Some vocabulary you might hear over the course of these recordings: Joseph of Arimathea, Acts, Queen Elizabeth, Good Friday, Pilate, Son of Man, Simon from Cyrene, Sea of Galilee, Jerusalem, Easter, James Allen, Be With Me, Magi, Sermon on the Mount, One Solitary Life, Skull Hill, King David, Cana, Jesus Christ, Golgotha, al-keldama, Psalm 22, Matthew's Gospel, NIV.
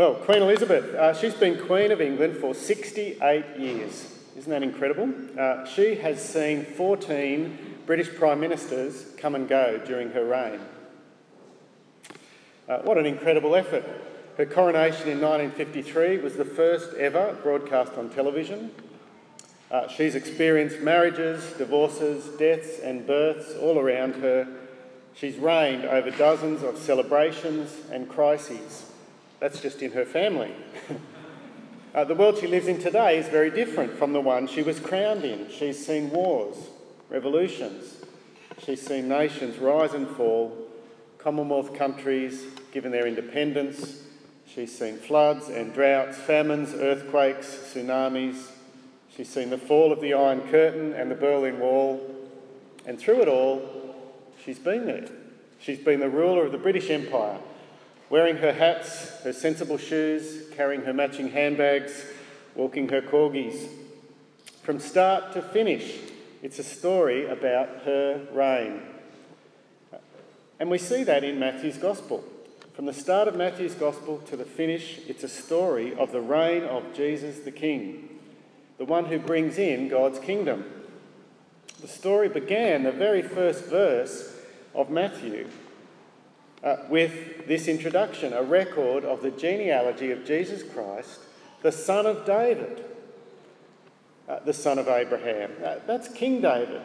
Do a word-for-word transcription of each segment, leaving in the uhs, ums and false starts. Well, Queen Elizabeth, uh, she's been Queen of England for sixty-eight years. Isn't that incredible? Uh, she has seen fourteen British Prime Ministers come and go during her reign. Uh, what an incredible effort. Her coronation in nineteen fifty-three was the first ever broadcast on television. Uh, she's experienced marriages, divorces, deaths and births all around her. She's reigned over dozens of celebrations and crises. That's just in her family. uh, the world she lives in today is very different from the one she was crowned in. She's seen wars, revolutions. She's seen nations rise and fall, Commonwealth countries given their independence. She's seen floods and droughts, famines, earthquakes, tsunamis. She's seen the fall of the Iron Curtain and the Berlin Wall. And through it all, she's been there. She's been the ruler of the British Empire, wearing her hats, her sensible shoes, carrying her matching handbags, walking her corgis. From start to finish, it's a story about her reign. And we see that in Matthew's Gospel. From the start of Matthew's Gospel to the finish, it's a story of the reign of Jesus the King, the one who brings in God's kingdom. The story began, the very first verse of Matthew, uh, with this introduction, a record of the genealogy of Jesus Christ, the son of David, uh, the son of Abraham. Uh, that's King David.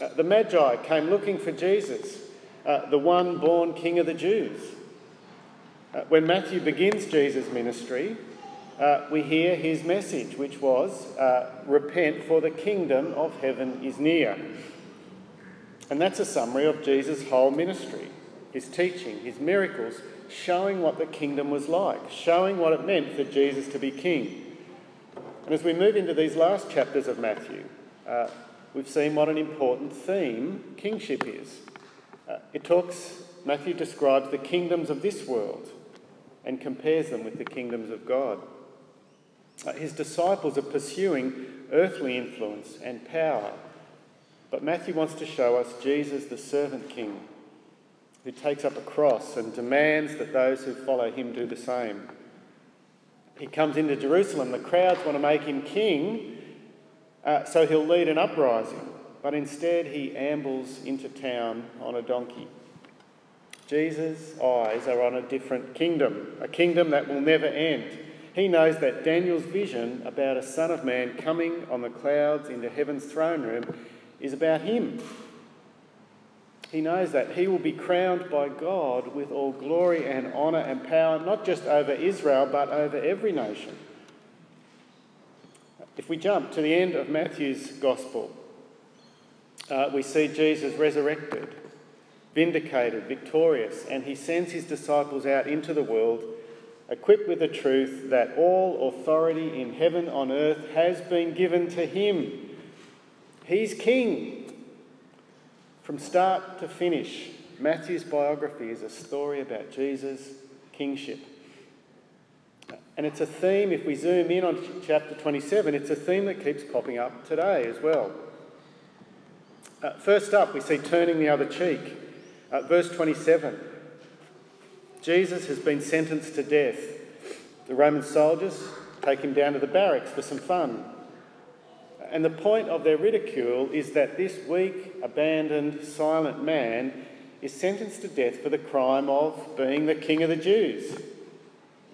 Uh, the Magi came looking for Jesus, uh, the one born King of the Jews. Uh, when Matthew begins Jesus' ministry, uh, we hear his message, which was, uh, repent for the kingdom of heaven is near. And that's a summary of Jesus' whole ministry, his teaching, his miracles, showing what the kingdom was like, showing what it meant for Jesus to be king. And as we move into these last chapters of Matthew, uh, we've seen what an important theme kingship is. Uh, it talks, Matthew describes the kingdoms of this world and compares them with the kingdoms of God. Uh, his disciples are pursuing earthly influence and power, but Matthew wants to show us Jesus, the servant king, who takes up a cross and demands that those who follow him do the same. He comes into Jerusalem, the crowds want to make him king, Uh, so he'll lead an uprising, but instead he ambles into town on a donkey. Jesus' eyes are on a different kingdom, a kingdom that will never end. He knows that Daniel's vision about a Son of Man coming on the clouds into heaven's throne room is about him. He knows that he will be crowned by God with all glory and honour and power, not just over Israel, but over every nation. If we jump to the end of Matthew's Gospel, uh, we see Jesus resurrected, vindicated, victorious, and he sends his disciples out into the world, equipped with the truth that all authority in heaven on earth has been given to him. He's king. From start to finish, Matthew's biography is a story about Jesus' kingship. And it's a theme, if we zoom in on chapter twenty-seven, it's a theme that keeps popping up today as well. Uh, first up, we see turning the other cheek. Uh, verse twenty-seven. Jesus has been sentenced to death. The Roman soldiers take him down to the barracks for some fun. And the point of their ridicule is that this weak, abandoned, silent man is sentenced to death for the crime of being the King of the Jews.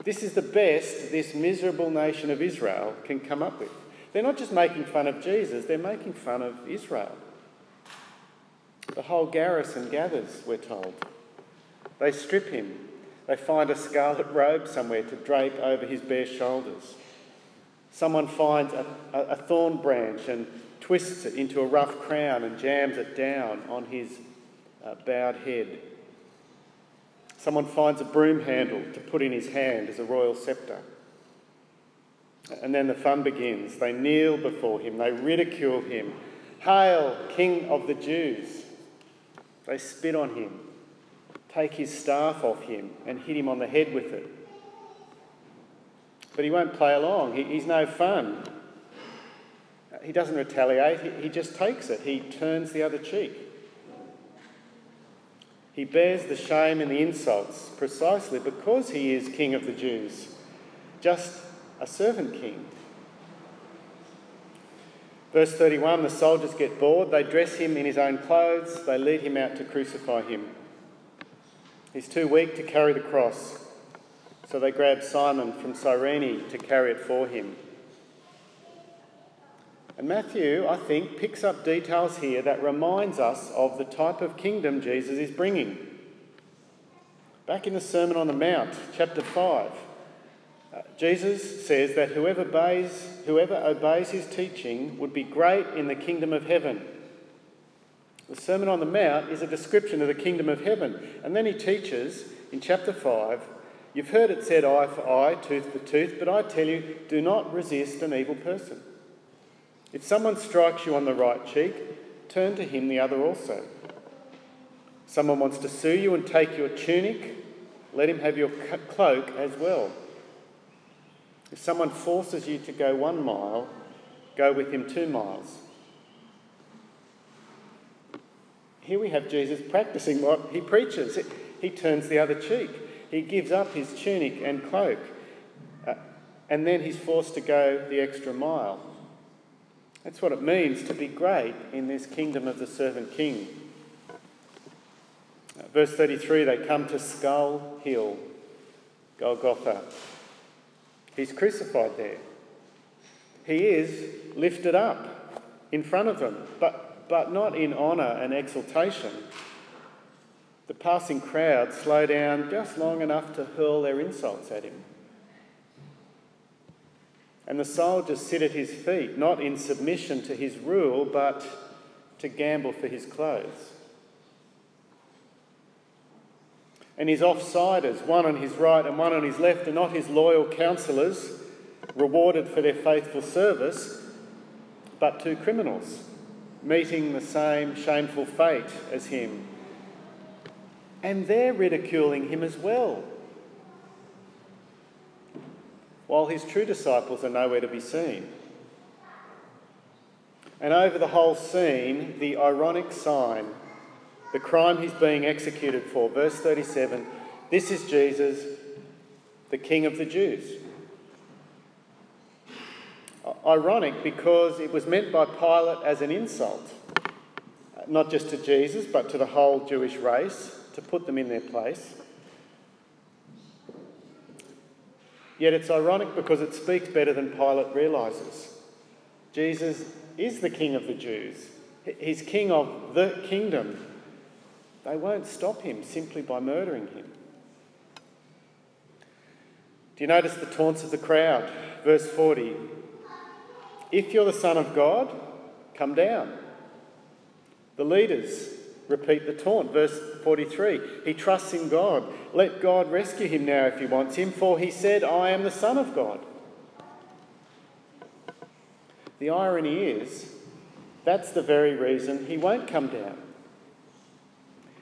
This is the best this miserable nation of Israel can come up with. They're not just making fun of Jesus, they're making fun of Israel. The whole garrison gathers, we're told. They strip him. They find a scarlet robe somewhere to drape over his bare shoulders. Someone finds a, a, a thorn branch and twists it into a rough crown and jams it down on his uh, bowed head. Someone finds a broom handle to put in his hand as a royal sceptre. And then the fun begins. They kneel before him. They ridicule him. Hail, King of the Jews. They spit on him, take his staff off him and hit him on the head with it. But he won't play along. He, he's no fun. He doesn't retaliate. He, he just takes it. He turns the other cheek. He bears the shame and the insults precisely because he is King of the Jews, just a servant king. Verse thirty-one, the soldiers get bored. They dress him in his own clothes. They lead him out to crucify him. He's too weak to carry the cross, so they grab Simon from Cyrene to carry it for him. And Matthew, I think, picks up details here that reminds us of the type of kingdom Jesus is bringing. Back in the Sermon on the Mount, chapter five, Jesus says that whoever obeys, whoever obeys his teaching would be great in the kingdom of heaven. The Sermon on the Mount is a description of the kingdom of heaven. And then he teaches in chapter five, you've heard it said eye for eye, tooth for tooth, but I tell you, do not resist an evil person. If someone strikes you on the right cheek, turn to him the other also. Someone wants to sue you and take your tunic, let him have your cloak as well. If someone forces you to go one mile, go with him two miles. Here we have Jesus practicing what he preaches. He turns the other cheek. He gives up his tunic and cloak. Uh, and then he's forced to go the extra mile. That's what it means to be great in this kingdom of the servant king. Uh, verse thirty-three, they come to Skull Hill, Golgotha. He's crucified there. He is lifted up in front of them, but, but not in honour and exultation. The passing crowd slow down just long enough to hurl their insults at him. And the soldiers sit at his feet, not in submission to his rule, but to gamble for his clothes. And his offsiders, one on his right and one on his left, are not his loyal counsellors, rewarded for their faithful service, but two criminals, meeting the same shameful fate as him. And they're ridiculing him as well, while his true disciples are nowhere to be seen. And over the whole scene, the ironic sign, the crime he's being executed for. Verse thirty-seven, this is Jesus, the King of the Jews. Ironic because it was meant by Pilate as an insult, not just to Jesus, but to the whole Jewish race, to put them in their place. Yet it's ironic because it speaks better than Pilate realises. Jesus is the King of the Jews. He's King of the kingdom. They won't stop him simply by murdering him. Do you notice the taunts of the crowd? Verse forty. If you're the Son of God, come down. The leaders repeat the taunt. Verse forty-three. He trusts in God. Let God rescue him now if he wants him, for he said, I am the Son of God. The irony is, that's the very reason he won't come down.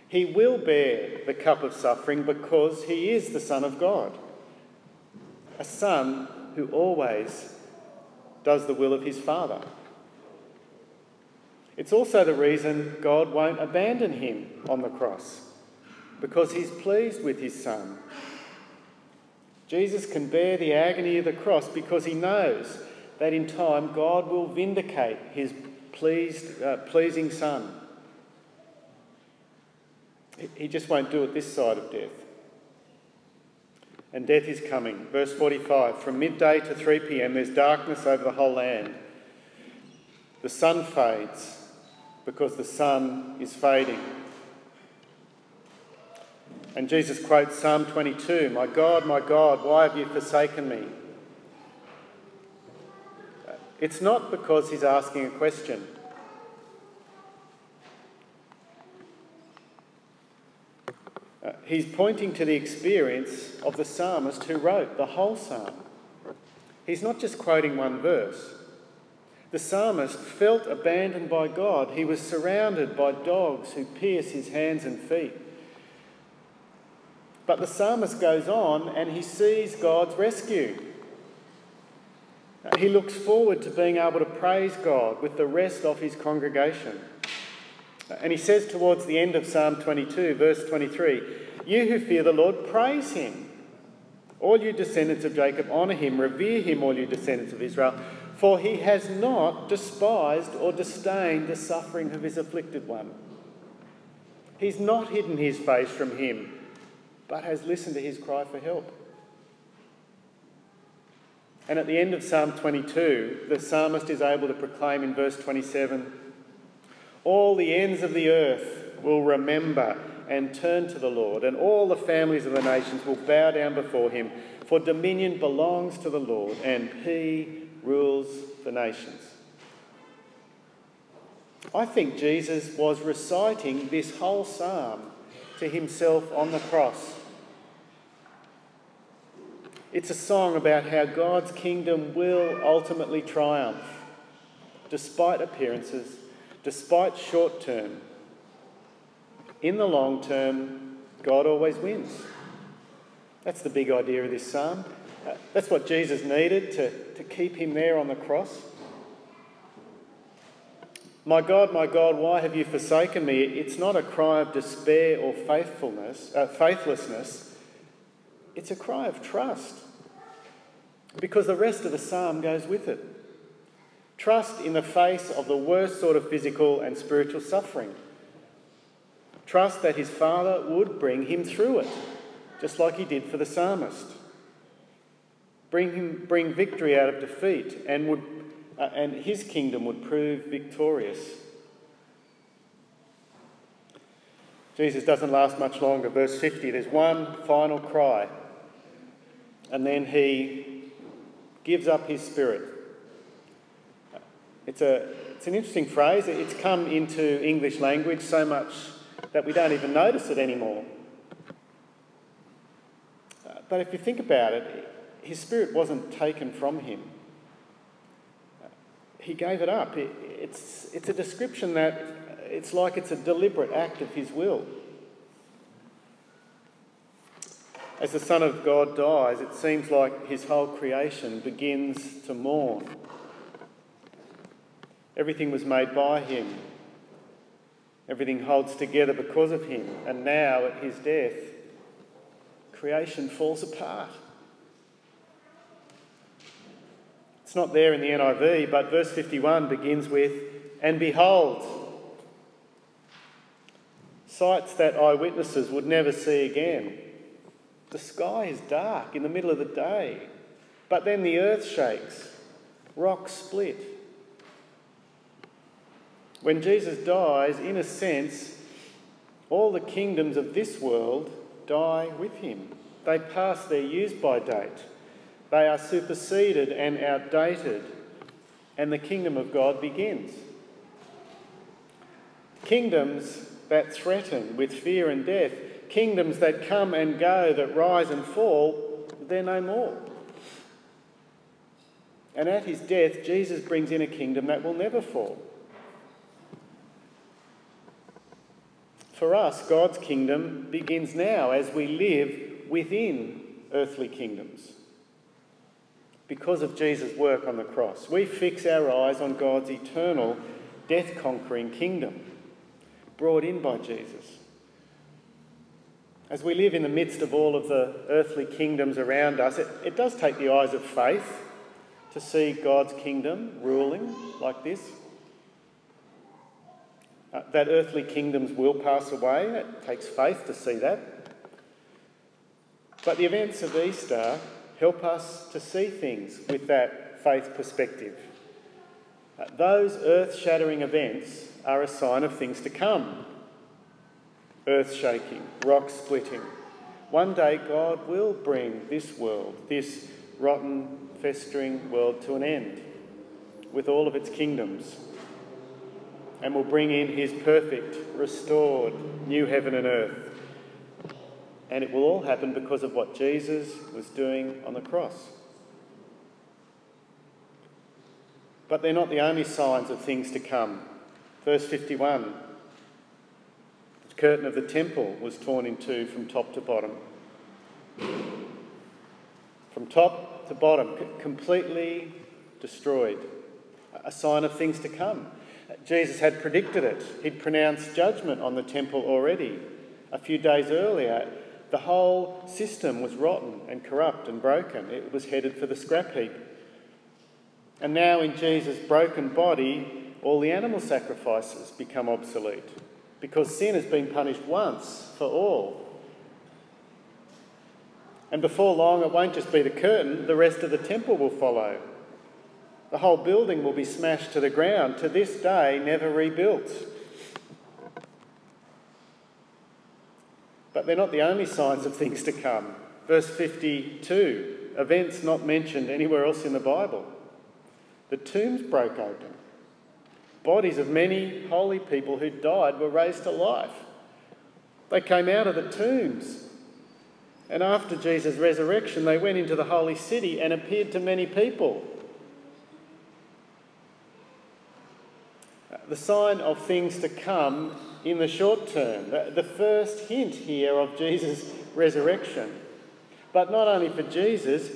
He will bear the cup of suffering because he is the Son of God, a son who always does the will of his Father. It's also the reason God won't abandon him on the cross, because he's pleased with his son. Jesus can bear the agony of the cross because he knows that in time God will vindicate his pleased, uh, pleasing son. He just won't do it this side of death. And death is coming. Verse forty-five, from midday to three p.m. there's darkness over the whole land. The sun fades because the sun is fading. And Jesus quotes Psalm twenty-two, my God, my God, why have you forsaken me? It's not because he's asking a question. He's pointing to the experience of the psalmist who wrote the whole psalm. He's not just quoting one verse. The psalmist felt abandoned by God. He was surrounded by dogs who pierce his hands and feet. But the psalmist goes on and he sees God's rescue. He looks forward to being able to praise God with the rest of his congregation. And he says towards the end of Psalm twenty-two, verse twenty-three, "You who fear the Lord, praise him. All you descendants of Jacob, honour him, revere him, all you descendants of Israel. For he has not despised or disdained the suffering of his afflicted one. He's not hidden his face from him, but has listened to his cry for help." And at the end of Psalm twenty-two, the psalmist is able to proclaim in verse twenty-seven, "All the ends of the earth will remember and turn to the Lord, and all the families of the nations will bow down before him, for dominion belongs to the Lord, and he rules the nations." I think Jesus was reciting this whole psalm to himself on the cross. It's a song about how God's kingdom will ultimately triumph, despite appearances, despite short term. In the long term, God always wins. That's the big idea of this psalm. Uh, that's what Jesus needed to, to keep him there on the cross. "My God, my God, why have you forsaken me?" It's not a cry of despair or faithfulness, uh, faithlessness. It's a cry of trust, because the rest of the psalm goes with it. Trust in the face of the worst sort of physical and spiritual suffering. Trust that his Father would bring him through it, just like he did for the psalmist. Bring him, bring victory out of defeat, and would, uh, and his kingdom would prove victorious. Jesus doesn't last much longer. Verse fifty, there's one final cry. And then he gives up his spirit. It's a it's an interesting phrase. It's come into English language so much that we don't even notice it anymore. Uh, but if you think about it, his spirit wasn't taken from him. Uh, he gave it up. It, it's it's a description that it's like it's a deliberate act of his will. As the Son of God dies, it seems like his whole creation begins to mourn. Everything was made by him. Everything holds together because of him. And now, at his death, creation falls apart. It's not there in the N I V, but verse fifty-one begins with, "And behold," sights that eyewitnesses would never see again. The sky is dark in the middle of the day, but then the earth shakes, rocks split. When Jesus dies, in a sense, all the kingdoms of this world die with him. They pass their use-by date. They are superseded and outdated, and the kingdom of God begins. Kingdoms that threaten with fear and death, kingdoms that come and go, that rise and fall, they're no more. And at his death, Jesus brings in a kingdom that will never fall. For us, God's kingdom begins now as we live within earthly kingdoms. Because of Jesus' work on the cross, we fix our eyes on God's eternal, death-conquering kingdom, brought in by Jesus. As we live in the midst of all of the earthly kingdoms around us, it, it does take the eyes of faith to see God's kingdom ruling like this. Uh, that earthly kingdoms will pass away. It takes faith to see that. But the events of Easter help us to see things with that faith perspective. Uh, those earth-shattering events are a sign of things to come. Earth-shaking, rock-splitting. One day God will bring this world, this rotten, festering world, to an end, with all of its kingdoms, and will bring in his perfect, restored, new heaven and earth. And it will all happen because of what Jesus was doing on the cross. But they're not the only signs of things to come. Verse fifty-one, the curtain of the temple was torn in two from top to bottom. From top to bottom, completely destroyed. A sign of things to come. Jesus had predicted it. He'd pronounced judgment on the temple already. A few days earlier, the whole system was rotten and corrupt and broken. It was headed for the scrap heap. And now in Jesus' broken body, all the animal sacrifices become obsolete because sin has been punished once for all. And before long, it won't just be the curtain, the rest of the temple will follow. The whole building will be smashed to the ground, to this day never rebuilt. But they're not the only signs of things to come. Verse fifty-two, events not mentioned anywhere else in the Bible. The tombs broke open. Bodies of many holy people who died were raised to life. They came out of the tombs. And after Jesus' resurrection, they went into the holy city and appeared to many people. The sign of things to come in the short term, the first hint here of Jesus' resurrection. But not only for Jesus,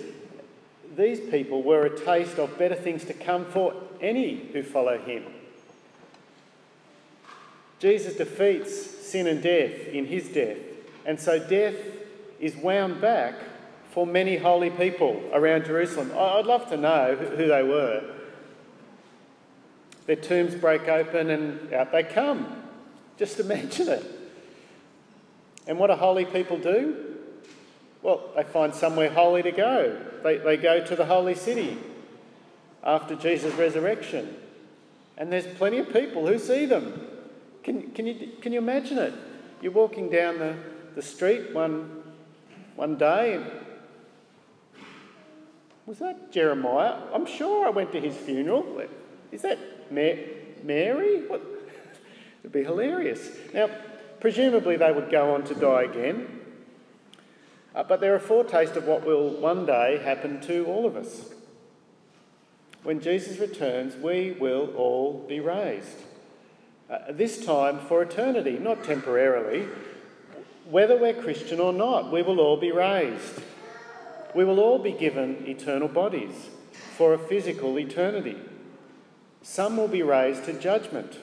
these people were a taste of better things to come for any who follow him. Jesus defeats sin and death in his death, and so death is wound back for many holy people around Jerusalem. I'd love to know who they were. Their tombs break open and out they come. Just imagine it. And what do holy people do? Well, they find somewhere holy to go. They, they go to the holy city after Jesus' resurrection. And there's plenty of people who see them. Can, can you, can you imagine it? You're walking down the, the street one One day, was that Jeremiah? I'm sure I went to his funeral. Is that Mary? What? It'd be hilarious. Now, presumably they would go on to die again. Uh, but they're a foretaste of what will one day happen to all of us. When Jesus returns, we will all be raised. Uh, this time for eternity, not temporarily. Whether we're Christian or not, we will all be raised. We will all be given eternal bodies for a physical eternity. Some will be raised to judgment.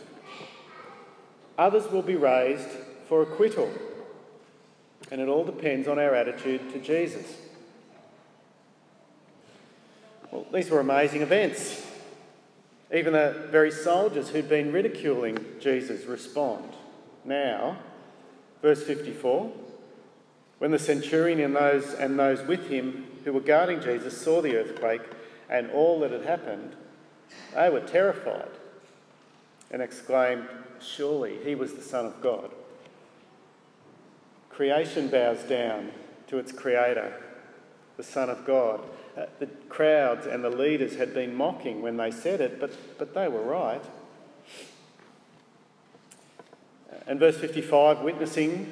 Others will be raised for acquittal. And it all depends on our attitude to Jesus. Well, these were amazing events. Even the very soldiers who'd been ridiculing Jesus respond. Now, verse fifty-four, when the centurion and those, and those with him who were guarding Jesus saw the earthquake and all that had happened, they were terrified and exclaimed, "Surely he was the Son of God." Creation bows down to its creator, the Son of God. The crowds and the leaders had been mocking when they said it, but, but they were right. And verse fifty-five, witnessing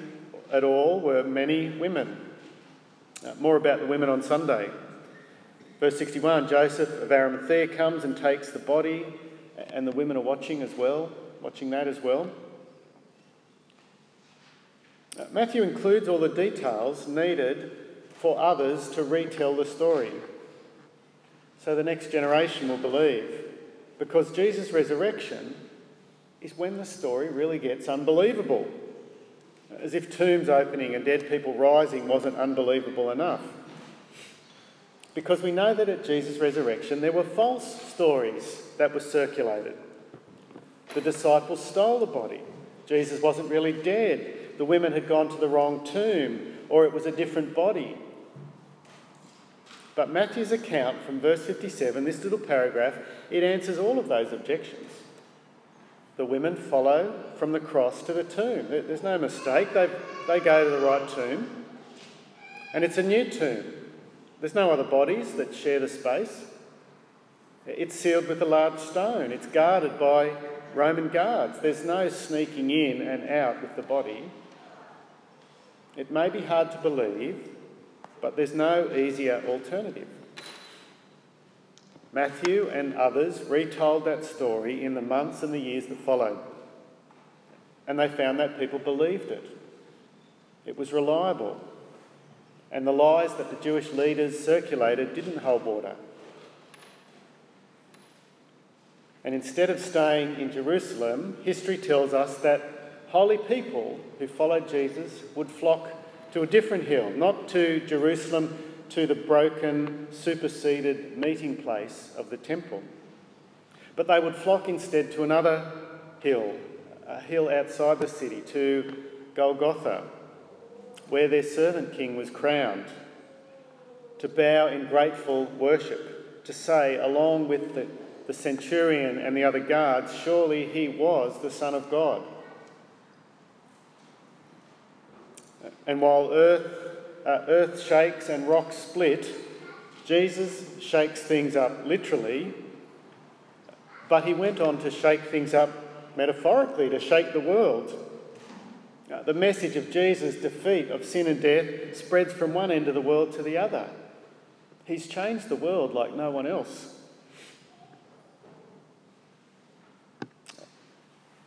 at all were many women. Uh, more about the women on Sunday. Verse sixty-one, Joseph of Arimathea comes and takes the body, and the women are watching as well, watching that as well. Uh, Matthew includes all the details needed for others to retell the story, so the next generation will believe, because Jesus' resurrection is when the story really gets unbelievable. As if tombs opening and dead people rising wasn't unbelievable enough. Because we know that at Jesus' resurrection there were false stories that were circulated. The disciples stole the body. Jesus wasn't really dead. The women had gone to the wrong tomb, or it was a different body. But Matthew's account from verse fifty-seven, this little paragraph, it answers all of those objections. The women follow from the cross to the tomb. There's no mistake. They, they go to the right tomb. And it's a new tomb. There's no other bodies that share the space. It's sealed with a large stone. It's guarded by Roman guards. There's no sneaking in and out with the body. It may be hard to believe, but there's no easier alternative. Matthew and others retold that story in the months and the years that followed. And they found that people believed it. It was reliable. And the lies that the Jewish leaders circulated didn't hold water. And instead of staying in Jerusalem, history tells us that holy people who followed Jesus would flock to a different hill, not to Jerusalem, to the broken, superseded meeting place of the temple. But they would flock instead to another hill, a hill outside the city, to Golgotha, where their servant king was crowned, to bow in grateful worship, to say, along with the, the centurion and the other guards, surely he was the Son of God. And while earth Uh, earth shakes and rocks split, Jesus shakes things up literally, but he went on to shake things up metaphorically, to shake the world. Uh, the message of Jesus' defeat of sin and death spreads from one end of the world to the other. He's changed the world like no one else.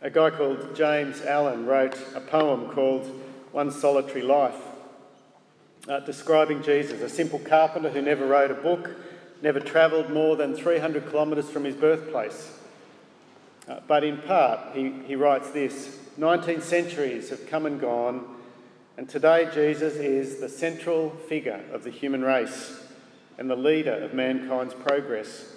A guy called James Allen wrote a poem called One Solitary Life, Uh, describing Jesus, a simple carpenter who never wrote a book, never travelled more than three hundred kilometres from his birthplace. Uh, but in part, he, he writes this, nineteen centuries have come and gone, and today Jesus is the central figure of the human race and the leader of mankind's progress.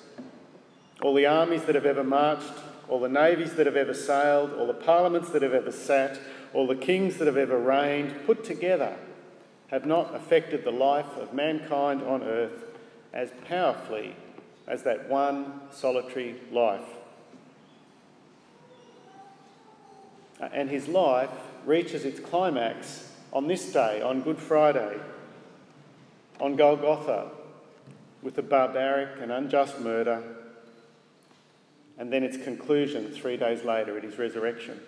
All the armies that have ever marched, all the navies that have ever sailed, all the parliaments that have ever sat, all the kings that have ever reigned, put together, have not affected the life of mankind on earth as powerfully as that one solitary life. And his life reaches its climax on this day, on Good Friday, on Golgotha, with the barbaric and unjust murder, and then its conclusion three days later at his resurrection.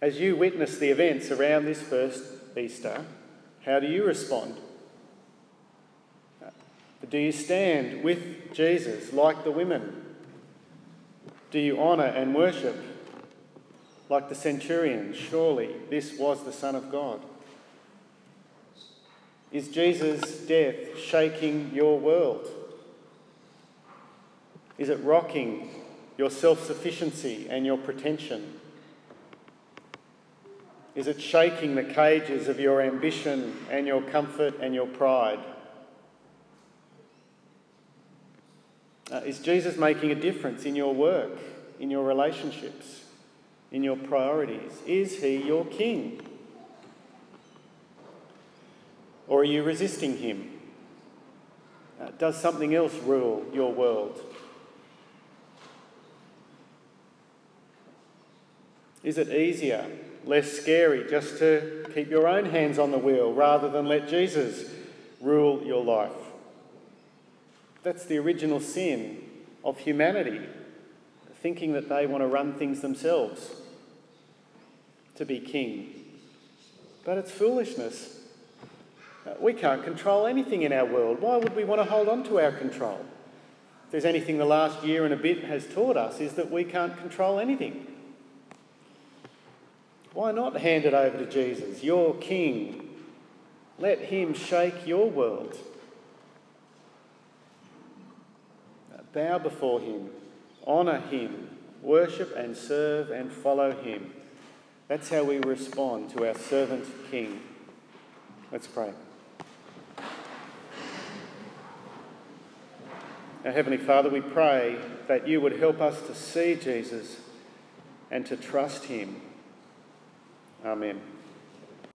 As you witness the events around this first Easter, how do you respond? Do you stand with Jesus like the women? Do you honour and worship like the centurion? Surely this was the Son of God. Is Jesus' death shaking your world? Is it rocking your self-sufficiency and your pretension? Is it shaking the cages of your ambition and your comfort and your pride? Uh, is Jesus making a difference in your work, in your relationships, in your priorities? Is he your king? Or are you resisting him? Uh, does something else rule your world? Is it easier, less scary, just to keep your own hands on the wheel rather than let Jesus rule your life? That's the original sin of humanity, thinking that they want to run things themselves, to be king. But it's foolishness. We can't control anything in our world. Why would we want to hold on to our control? If there's anything the last year and a bit has taught us, is that we can't control anything. Why not hand it over to Jesus, your King? Let him shake your world. Bow before him, honour him, worship and serve and follow him. That's how we respond to our servant King. Let's pray. Our Heavenly Father, we pray that you would help us to see Jesus and to trust him. Amen.